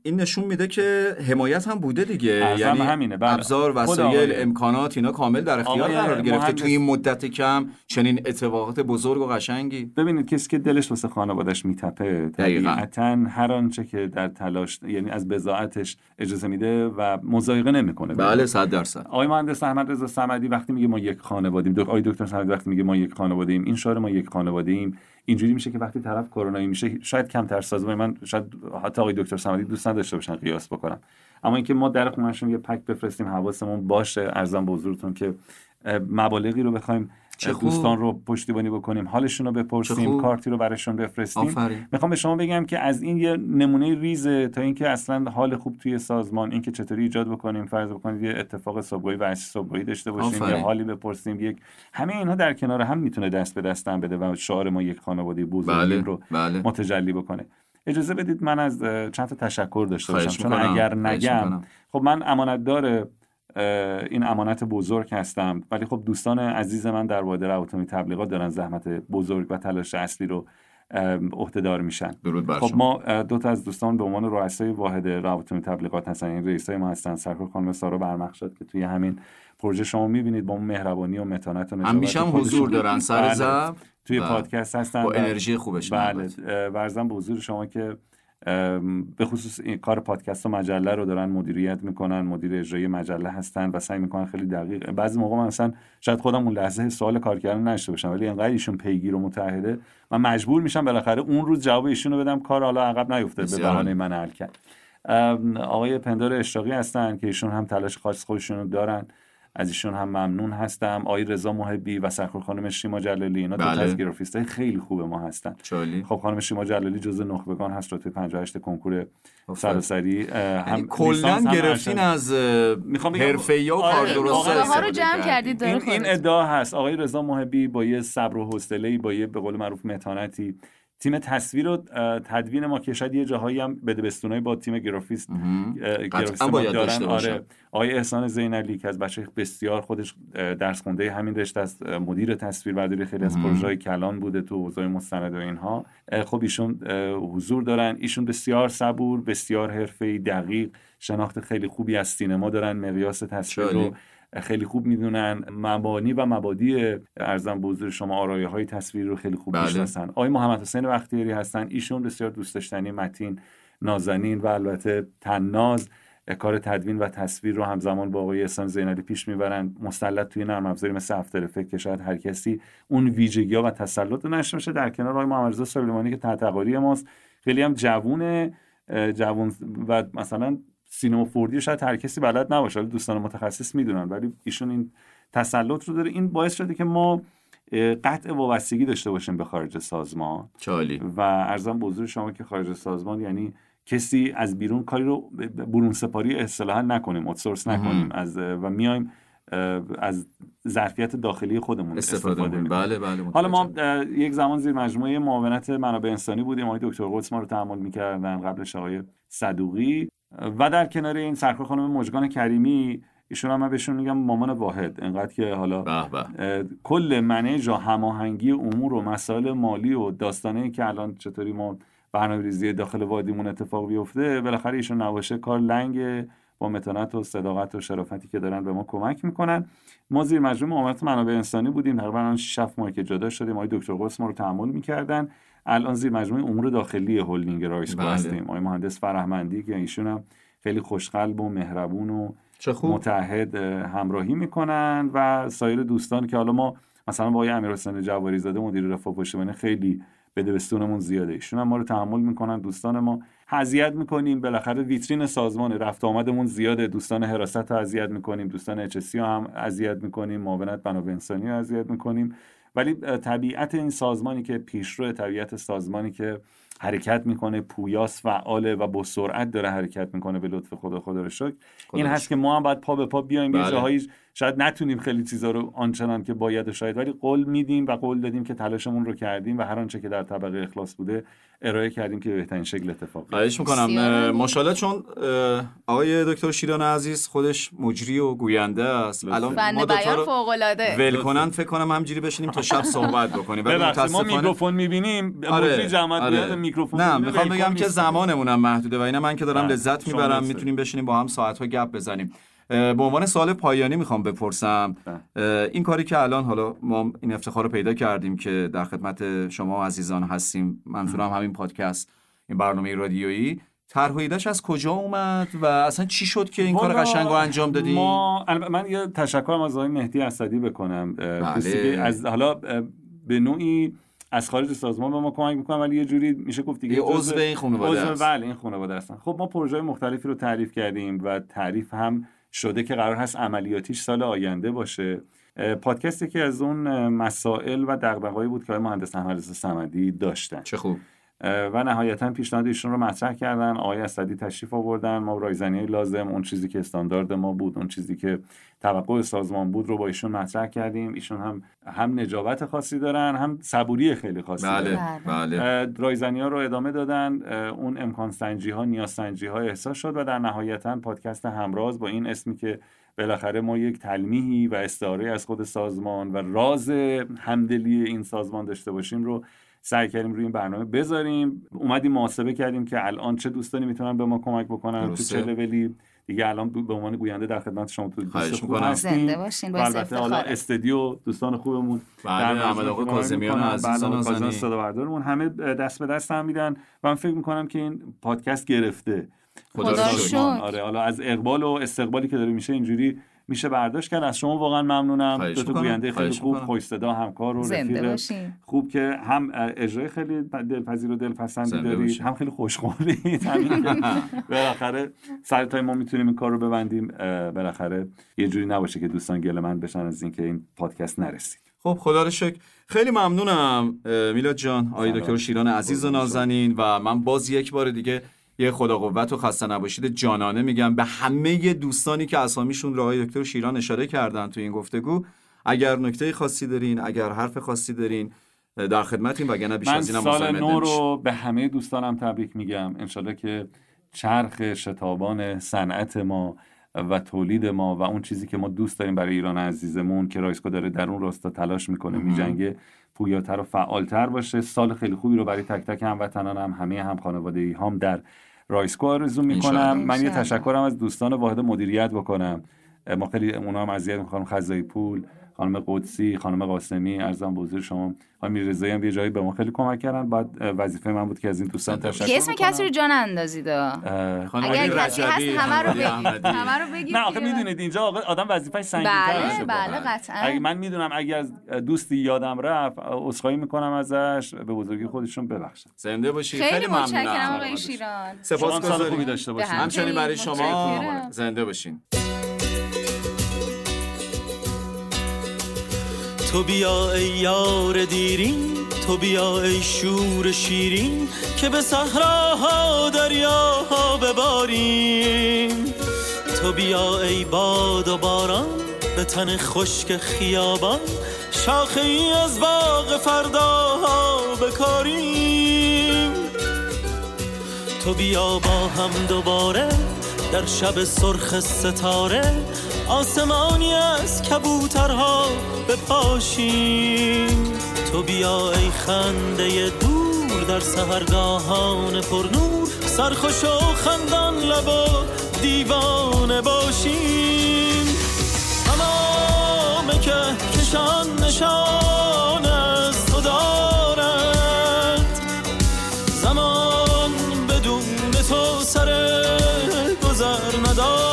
این نشون میده که حمایت هم بوده دیگه، یعنی همینه. ابزار، وسایل، امکانات، اینا کامل در اختیار قرار گرفته توی این مدت کم چنین اتفاقات بزرگ و قشنگی. ببینید کسی که دلش واسه خانواده‌اش میتپه طبیعتاً هر آنچه که در تلاش، یعنی از بضاعتش اجازه میده و مضایقه نمیکنه. بله 100%. آقای مهندس احمد رضا صمدی وقتی میگه ما یک خانواده‌ایم، آقای دکتر صمدی وقتی میگه ما یک خانواده‌ایم، این شعار ما یک خانواده ایم اینجوری میشه که وقتی طرف کرونایی میشه شاید کمتر سازمان، من شاید حتی آقای دکتر صمدی دوست نداشته باشن قیاس بکنم، اما اینکه ما در خونه‌شون یه پک بفرستیم حواسمون باشه، ارزم به حضورتون که مبالغی رو بخوایم دوستان رو پشتیبانی بکنیم، حالشون رو بپرسیم، کارتی رو براشون بفرستیم. میخوام به شما بگم که از این یه نمونه ریزه تا اینکه اصلا حال خوب توی سازمان، اینکه چطوری ایجاد بکنیم، فرض بکنید یه اتفاق صبحگاهی و عصر صبحگاهی داشته باشیم، یه حالی بپرسیم، یک همه اینها در کنار هم میتونه دست به دست هم بده و شعار ما یک خانواده بزرگیم رو متجلی بکنه. اجازه بدید من از چند تا تشکر داشته باشم، چون اگر نگم خب من امانتدار این امانت بزرگ هستم. ولی خب دوستان عزیز من در واحد رواتمی تبلیغات دارن زحمت بزرگ و تلاش اصلی رو عهدهدار میشن. خب ما دو تا از دوستان به عنوان رؤسای واحد رواتمی تبلیغات هستن، این رئیسای ما هستن، سرکار خانم سارا برمخشاد که توی همین پروژه شما میبینید با مهربانی و متانت و نجابت همیشه هم حضور دارن، سر زب توی پادکست هستن با انرژی خوبش. بله ورزم به حضور شما که به خصوص این کار پادکست و مجله رو دارن مدیریت میکنن، مدیر اجرایی مجله هستن و سعی میکنن خیلی دقیق. بعضی موقع من مثلا شاید خودم اون لحظه سوال کارکردن نشته باشم، ولی انقدر ایشون پیگیر و متحده من مجبور میشم بالاخره اون روز جواب ایشون رو بدم، کار حالا عقب نیفته به بهانه من حل کرد. آقای پندار اشراقی هستن که ایشون هم تلاش خاص خودشون رو دارن، از ایشون هم ممنون هستم. آقای رضا محبی و سرخور خانم شیما جلالی، اینا دو تا از گرافیست‌های خیلی خوب ما هستن. خب خانم شیما جلالی جزو نخبگان هست توی 58 کنکور سراسری. هم کلاً گرفتین از حرفه‌ای و کار درست این ادعا هست. آقای رضا محبی با یه صبر و حوصله‌ای، با یه به قول معروف متانتی، تیم تصویر و تدوین ما که شاید یه جاهایی هم بدبستونای با تیم گرافیست ما دارن. آره آقای احسان زینالی که از بچه بسیار خودش درس خونده همین رشته است، مدیر تصویربرداری خیلی از پروژه‌های کلان بوده تو حوزه مستند و اینها. خب ایشون حضور دارن، ایشون بسیار صبور، بسیار حرفه‌ای، دقیق، شناخت خیلی خوبی از سینما دارن، مقیاس تصویر رو خیلی خوب میدونن، مبانی و مبادی ارزم به حضور شما آرایه‌های تصویر رو خیلی خوب می‌شناسن. آقای محمد حسین بختیاری هستن، ایشون بسیار دوست داشتنی، متین، نازنین و البته طناز، کار تدوین و تصویر رو همزمان با آقای احسان زینالی پیش میبرن، مسلط توی نرم افزاری مثل افتر افکت که شاید هر کسی اون ویژگی‌ها و تسلط رو نشه بشه. در کنار آقای محمد رضا سلیمانی که تتقاری ماست، خیلی هم جوون و مثلا سینما فوردی شاید هر کسی بلد نباشه، ولی دوستان متخصص میدونن، ولی ایشون این تسلط رو داره. این باعث شده که ما قطع وابستگی داشته باشیم به خارج سازمان. چالی. و عرضم به حضور شما که خارج سازمان یعنی کسی از بیرون کاری رو برون سپاری اصطلاحا نکنیم، اوتسورس نکنیم و میایم از ظرفیت داخلی خودمون استفاده کنیم. بله. حالا ما یک زمان زیر مجموعه معاونت منابع انسانی بودیم، آقای دکتر قدس ما رو تعامل می‌کردن، قبلش آقای صدوقی، و در کنار این سرکار خانم مجگان کریمی، ایشون هم من بهشون میگم مامان واحد، انقدر که حالا کل منیج و هماهنگی امور و مسائل مالی و داستانی که الان چطوری ما برنامه‌ریزی داخل وادیمون اتفاق بیفته، بالاخره ایشون نباشه کار لنگ با متانت و صداقت و شرافتی که دارن به ما کمک میکنن. ما زیر مجموعه معاونت منابع انسانی بودیم، تقریبا 6 ماه که جدا شدیم، آقای دکتر قدس ما رو تعامل میکردن. الان زیر مجموعه امور داخلی هلدینگ رایزکو هستیم. آقای مهندس فرهمندی که ایشون هم خیلی خوشقلب و مهربون و متعهد همراهی میکنن و سایر دوستان که حالا ما مثلا با آقای امیر حسین جواهری زاده مدیر رفاه پشتیبانی خیلی بدبستونمون زیاده، ایشون هم ما رو تحمل میکنن. دوستان ما اذیت میکنیم، بالاخره ویترین سازمان رفت آمدمون زیاده، دوستان حراست رو اذیت میکنیم، دوستان اچ اس سی هم اذیت میکنیم، معاونت منابع انسانی رو اذیت میکنیم، ولی طبیعت این سازمانی که پیشرو، طبیعت سازمانی که حرکت میکنه، پویاس، فعاله و با سرعت داره حرکت میکنه به لطف خدا رو شکر، این هست که ما هم باید پا به پا بیایم. یه جاهایی شاید نتونیم خیلی چیزا رو آنچنان که باید و شاید، ولی قول میدیم و قول دادیم که تلاشمون رو کردیم و هر آنچه که در طبقه اخلاص بوده ارائه کردیم که به بهترین شکل اتفاق بیفته. خواهش میکنم. ماشاءالله، چون آقای دکتر شیران عزیز خودش مجری و گوینده است، الان ما دو تا رو فوق العاده ول کنن، فکر کنم همینجوری بشینیم تا شب صحبت بکنیم. ما میکروفون میبینیم، مجری جماعت میاد میکروفون. نه میخوام بگم که زمانمونم محدوده و اینا، من که دارم لذت میبرم، میتونیم بشینیم با هم ساعت‌ها گپ بزنیم. به عنوان سوال پایانی میخوام بپرسم، این کاری که الان حالا ما این افتخار رو پیدا کردیم که در خدمت شما عزیزان هستیم، منظورم همین پادکست، این برنامه رادیویی، طرحیدش از کجا اومد و اصلا چی شد که این کار قشنگ رو انجام دادی؟ من یه تشکر از آقای مهدی اسدی بکنم، دوستی از حالا به نوعی از خارج سازمان به ما کمک میکنن، ولی یه جوری میشه گفت دیگه عضو این خانواده هستن. بله این خانواده هستن. خب ما پروژه مختلفی رو تعریف کردیم و تعریف هم شده که قرار هست عملیاتیش سال آینده باشه. پادکستی که از اون مسائل و دغدغه‌هایی بود که مهندس احمد رضا صمدی داشتن. چه خوب. و نهایتاً پیشنهاد ایشون رو مطرح کردن. آقای اسدی تشریف آوردن، ما رایزنیای لازم، اون چیزی که استاندارد ما بود، اون چیزی که توقع سازمان بود رو با ایشون مطرح کردیم. ایشون هم نجابت خاصی دارن، هم صبوری خیلی خاصی دارن. بله. رایزنیا رو ادامه دادن، اون امکان سنجی ها، نیاز سنجی ها احساس شد و در نهایتاً پادکست همراز با این اسمی که بالاخره ما یک تلمیحی و استعاره از خود سازمان و راز همدلی این سازمان داشته باشیم رو سعی کردیم روی این برنامه بذاریم. اومدیم محاسبه کردیم که الان چه دوستانی میتونن به ما کمک بکنن درسته. تو چه لولی دیگه الان به عنوان گوینده در خدمت شما تو دوستان زنده باشین. البته حالا استودیو دوستان خوبمون در محمد آقا کاظمیان عزیز و نازنین صدا بردارمون همه دست به دست هم میدن و من فکر میکنم که این پادکست گرفته خدا شکر. آره حالا از اقبال و استقبالی که داره میشه اینجوری میشه برداشت کرد. از شما واقعا ممنونم. دو تا گوینده خیلی خوب، خوش صدا، همکار و رفیق خوب که هم اجرای خیلی دلپذیر و دلپسندی دارید، هم خیلی خوشقولید. بالاخره سر تای ما میتونیم این کار رو ببندیم. بالاخره یه جوری نباشه که دوستان گله من بشن از اینکه این پادکست نرسید. خب خدا رو شکر. خیلی ممنونم میلاد جان، آقای دکتر شیران عزیز و نازنین، و من باز یک بار دیگه یه خدا قوت و خسته نباشید جانانه میگم به همه دوستانی که اسامیشون رو آقای دکتر شیران اشاره کردن تو این گفتگو. اگر نکته خاصی دارین، اگر حرف خاصی دارین، در خدمتیم، وگرنه بیش از اینم مزاحم نمیشم. من سال نو رو به همه دوستانم تبریک میگم. انشالله که چرخ شتابان صنعت ما و تولید ما و اون چیزی که ما دوست داریم برای ایران عزیزمون که رایزکو داره در اون راستا تلاش میکنه، میجنگه، پویاتر و فعالتر باشه. سال خیلی خوبی رو برای تک تک هموطنانم، همه هم خانوادگی‌هام در رایزکو آرزو میکنم. من یه تشکرم از دوستان واحد مدیریت بکنم. ما خیلی اونا هم اذیت می‌کنم، خزای پول، خانم قدسی، خانم قاسمی، عرضم به حضور شما. امیر رضایی هم یه جایی به ما خیلی کمک کردن. بعد وظیفه من بود که از این دوستان تشکر کنم. اسم کسی رو جان اندازید. اگر کسی هست همه رو بگید. نه آخه میدونید اینجا آدم وظیفه‌اش سنگین‌تر میشه. بله قطعاً. اگه من میدونم اگه از دوستی یادم رفت، عذرخواهی میکنم ازش، به بزرگی خودشون ببخشید. زنده باشید. خیلی ممنونم آقای شیران. سپاسگزارم. خوبی داشته باشید. همچنین برای شما زنده باشین. تو بیا ای یار دیرین، تو بیا ای شور شیرین، که به صحراها دریاها بباریم. تو بیا ای باد و باران، به تن خشک خیابان، شاخه‌ای از باغ فرداها بکاریم. تو بیا با هم دوباره در شب سرخ ستاره، آسمانی از کبوترها بپاشیم. تو بیا ای خنده دور در سحرگاهان پرنور، سرخوش و خندان لب و دیوانه باشیم. تمام که کشان نشان از تو دارد، زمان بدون تو سر گذر ندارد.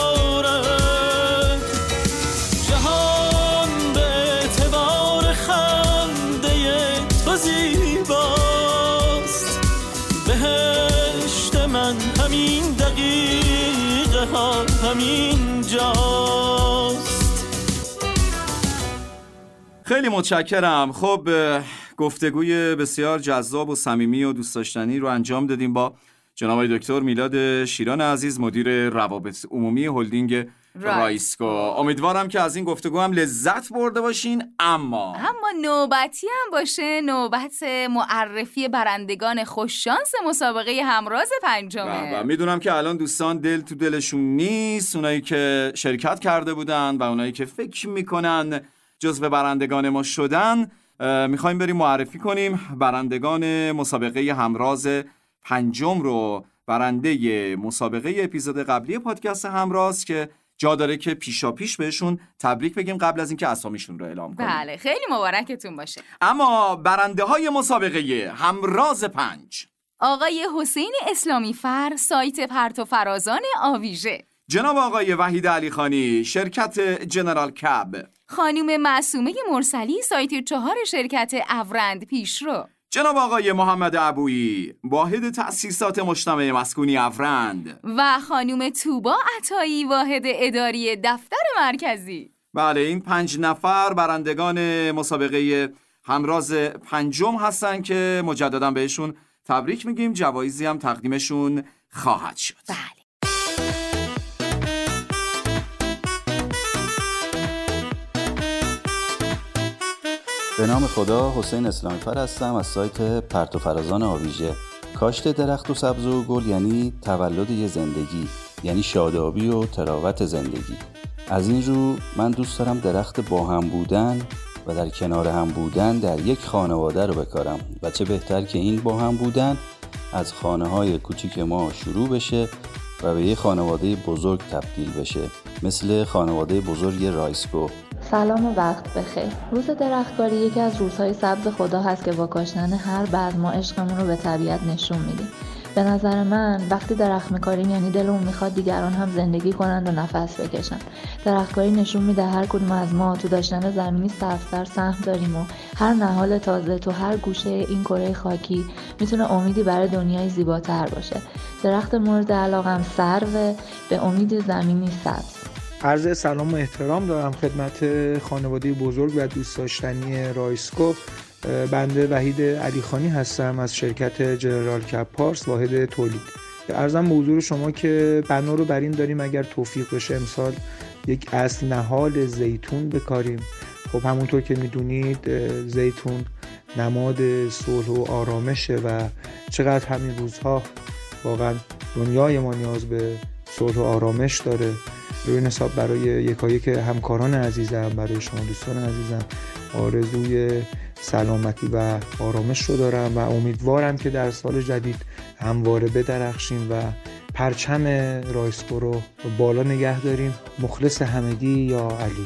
خیلی متشکرم. خب گفتگوی بسیار جذاب و صمیمی و دوست داشتنی رو انجام دادیم با جناب دکتر میلاد شیران عزیز، مدیر روابط عمومی هلدینگ رایزکو. امیدوارم که از این گفتگو هم لذت برده باشین. اما نوبتی هم باشه، نوبت معرفی برندگان خوش شانس مسابقه همراز 5م. و میدونم که الان دوستان دل تو دلشون نیست، اونایی که شرکت کرده بودن و اونایی که فکر میکنن جزو برندگان ما شدن، میخوایم بریم معرفی کنیم برندگان مسابقه همراز 5م رو. برنده مسابقه اپیزود قبلی پادکست همراز که جا داره که پیشاپیش بهشون تبریک بگیم قبل از اینکه اسامیشون رو اعلام کنیم. بله خیلی مبارکتون باشه. اما برنده های مسابقه همراز 5: آقای حسین اسلامی فر، سایت پرت و فرازان آویژه. جناب آقای وحید علیخانی، شرکت جنرال کب. خانم معصومه مرسلی، سایت 4 شرکت اورند پیشرو. جناب آقای محمد عبویی، واحد تأسیسات مجتمع مسکونی اورند. و خانم توبا عطایی، واحد اداری دفتر مرکزی. بله این 5 نفر برندگان مسابقه همراز 5م هستن که مجددا بهشون تبریک میگیم، جوایزی هم تقدیمشون خواهد شد. بله. به نام خدا، حسین اسلامی فر هستم از سایت پرت و فرازان آویژه. کاشت درخت و سبز و گل یعنی تولد یه زندگی، یعنی شادابی و تراوت زندگی. از این رو من دوست دارم درخت با هم بودن و در کنار هم بودن در یک خانواده رو بکارم و چه بهتر که این با هم بودن از خانه‌های کوچیک ما شروع بشه و به یه خانواده بزرگ تبدیل بشه، مثل خانواده بزرگ رایزکو. سلام و وقت بخیر. روز درختکاری یکی از روزهای سبز خدا هست که با کاشتن هر برگ ما عشقمون رو به طبیعت نشون میدیم. به نظر من وقتی درخت میکاریم یعنی دلمون میخواد دیگران هم زندگی کنند و نفس بکشند. درختکاری نشون میده هر کدوم از ما تو داشتن زمینی سبزتر سهم داریم و هر نهال تازه تو هر گوشه این کره خاکی میتونه امیدی برای دنیای زیباتر باشه. درخت مورد علاقم سروه، به امید زمینی سبز. عرض سلام و احترام دارم خدمت خانواده بزرگ و دوست داشتنی رایزکو. بنده وحید علیخانی هستم از شرکت جنرال کپارس، واحد تولید. عرضم به حضور شما که بنا رو بر این داریم اگر توفیق بشه امسال یک اصل نهال زیتون بکاریم. خب همونطور که میدونید زیتون نماد صلح و آرامشه و چقدر همین روزها واقعا دنیای ما نیاز به صلح و آرامش داره. به این حساب برای یکایک همکاران عزیزم، برای شما دوستان عزیزم آرزوی سلامتی و آرامش رو دارم و امیدوارم که در سال جدید همواره بدرخشیم و پرچم رایزکو رو بالا نگه داریم. مخلص همگی، یا علی.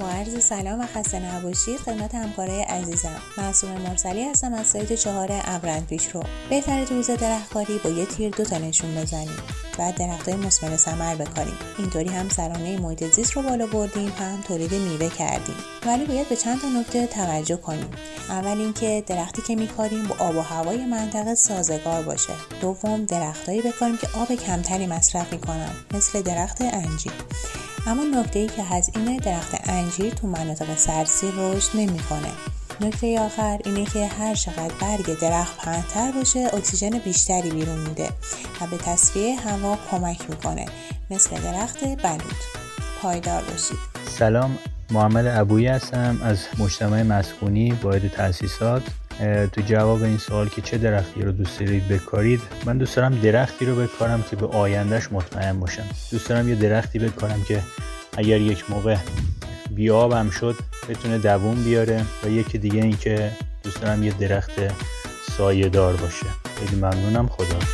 با عرض سلام و خسته نباشید خدمت همکارای عزیزم، معصومه مرسلی هستم از سایت 4 ابرند پیش رو. بهتره تو روز درختکاری با یه تیر 2 تا نشون بزنیم و درختای مثمر ثمر بکاریم. اینطوری هم سرانه محیط زیست رو بالا بردیم، هم تولید میوه کردیم. ولی باید به چند تا نکته توجه کنیم. اول اینکه درختی که میکاریم با آب و هوای منطقه سازگار باشه. دوم، درختایی بکاریم که آب کمتری مصرف میکنن، مثل درخت انجیر. اما نکته‌ای که هست اینه درخت انجیر تو مناطق سردسیر رشد نمی‌کنه. نکته آخر اینه که هر چقدر برگ درخت پهن‌تر باشه اکسیژن بیشتری بیرون میده و به تصفیه هوا کمک میکنه، مثل درخت بلوط. پایدار باشید. سلام، محمد عبویی هستم از مجتمع مسکونی، واحد تأسیسات. تو جواب این سوال که چه درختی رو دوست دارید بکارید، من دوست دارم درختی رو بکارم که به آیندهش مطمئن باشم. دوست دارم یه درختی بکارم که اگر یک موقع بی‌آبم شد بتونه دووم بیاره، و یکی دیگه این که دوست دارم یه درخت سایه دار باشه. خیلی ممنونم، خداحافظ.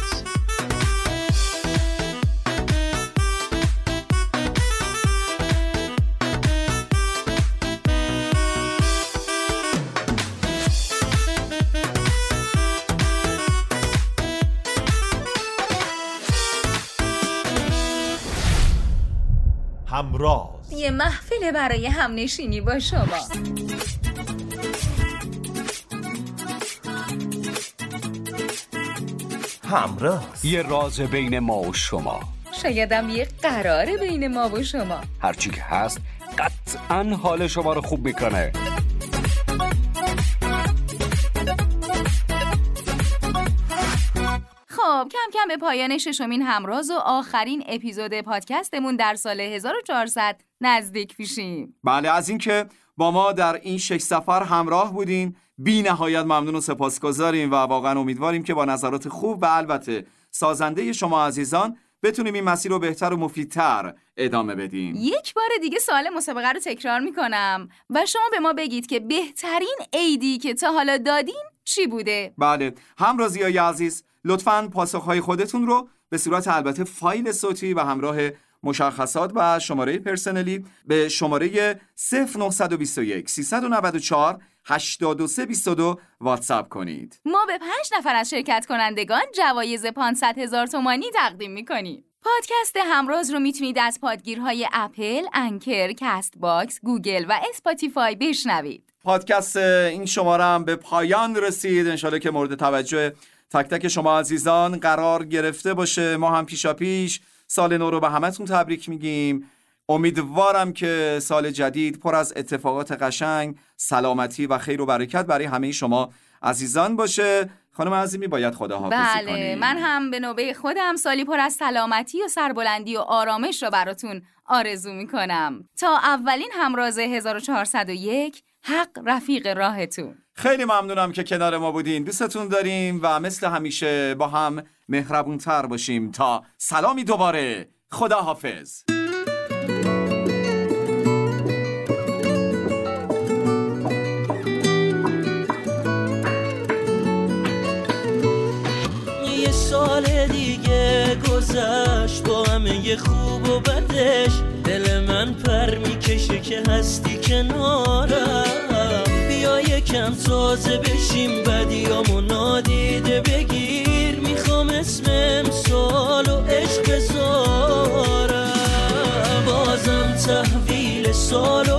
همراز، یه محفل برای همنشینی با شما. همراز، یه راز بین ما و شما، شایدم یه قرار بین ما و شما. هرچی که هست قطعاً حال شما رو خوب میکنه. کم کم به پایان ششمین همراز و آخرین اپیزود پادکستمون در سال 1400 نزدیک میشیم. بله، از اینکه با ما در این 6 سفر همراه بودین بی نهایت ممنون و سپاسگزاریم و واقعا امیدواریم که با نظرات خوب و البته سازنده شما عزیزان بتونیم این مسیر رو بهتر و مفیدتر ادامه بدیم. یک بار دیگه سوال مسابقه رو تکرار میکنم و شما به ما بگید که بهترین ایدی که تا حالا دادیم چی بوده؟ بله، همرازیای عزیز لطفاً پاسخهای خودتون رو به صورت البته فایل صوتی و همراه مشخصات و شماره پرسنلی به شماره 0921 394 8322 واتساپ کنید. ما به 5 نفر از شرکت کنندگان جوایز 500,000 تومانی تقدیم میکنیم. پادکست همراز رو میتونید از پادگیرهای اپل، انکر، کست باکس، گوگل و اسپاتیفای بشنوید. پادکست این شماره هم به پایان رسید. انشالله که مورد توجه تک تک شما عزیزان قرار گرفته باشه. ما هم پیشاپیش سال نو رو به همتون تبریک میگیم. امیدوارم که سال جدید پر از اتفاقات قشنگ، سلامتی و خیر و برکت برای همه شما عزیزان باشه. خانم عظیمی باید خداحافظی کنیم. بله، من هم به نوبه خودم سالی پر از سلامتی و سربلندی و آرامش رو براتون آرزو میکنم. تا اولین همراز 1401، حق رفیق راهتون. خیلی ممنونم که کنار ما بودین. دوستتون داریم و مثل همیشه با هم مهربونتر باشیم. تا سلامی دوباره، خداحافظ. یه سال دیگه گذشت با همه یه خوب و بدش، دل من پر میکشه که هستی کنارم. بیا یکم تازه بشیم، بدیامو نادیده بگیر، میخوام اسم امسال و عشق بذارم. بازم تحویل سالو،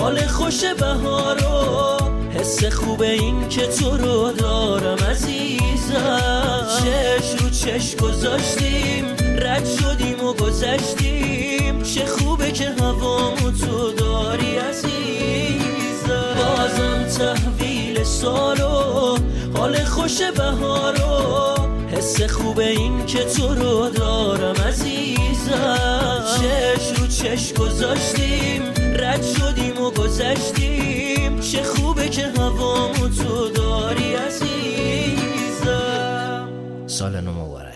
حال خوش بهارو، حس خوبه این که تو رو دارم عزیزم. چشم رو چشم گذاشتیم، رد شدیم و گذشتیم، چه خوبه که هوامو تو داری عزیزم. بازم تحویل سالو، حال خوش بهارو، حس خوبه این که تو رو دارم عزیزم. چشم رو چشم گذاشتیم، رد شدیم و گذشتیم، چه خوبه که هوامو تو داری عزیزم. سال نو مبارک.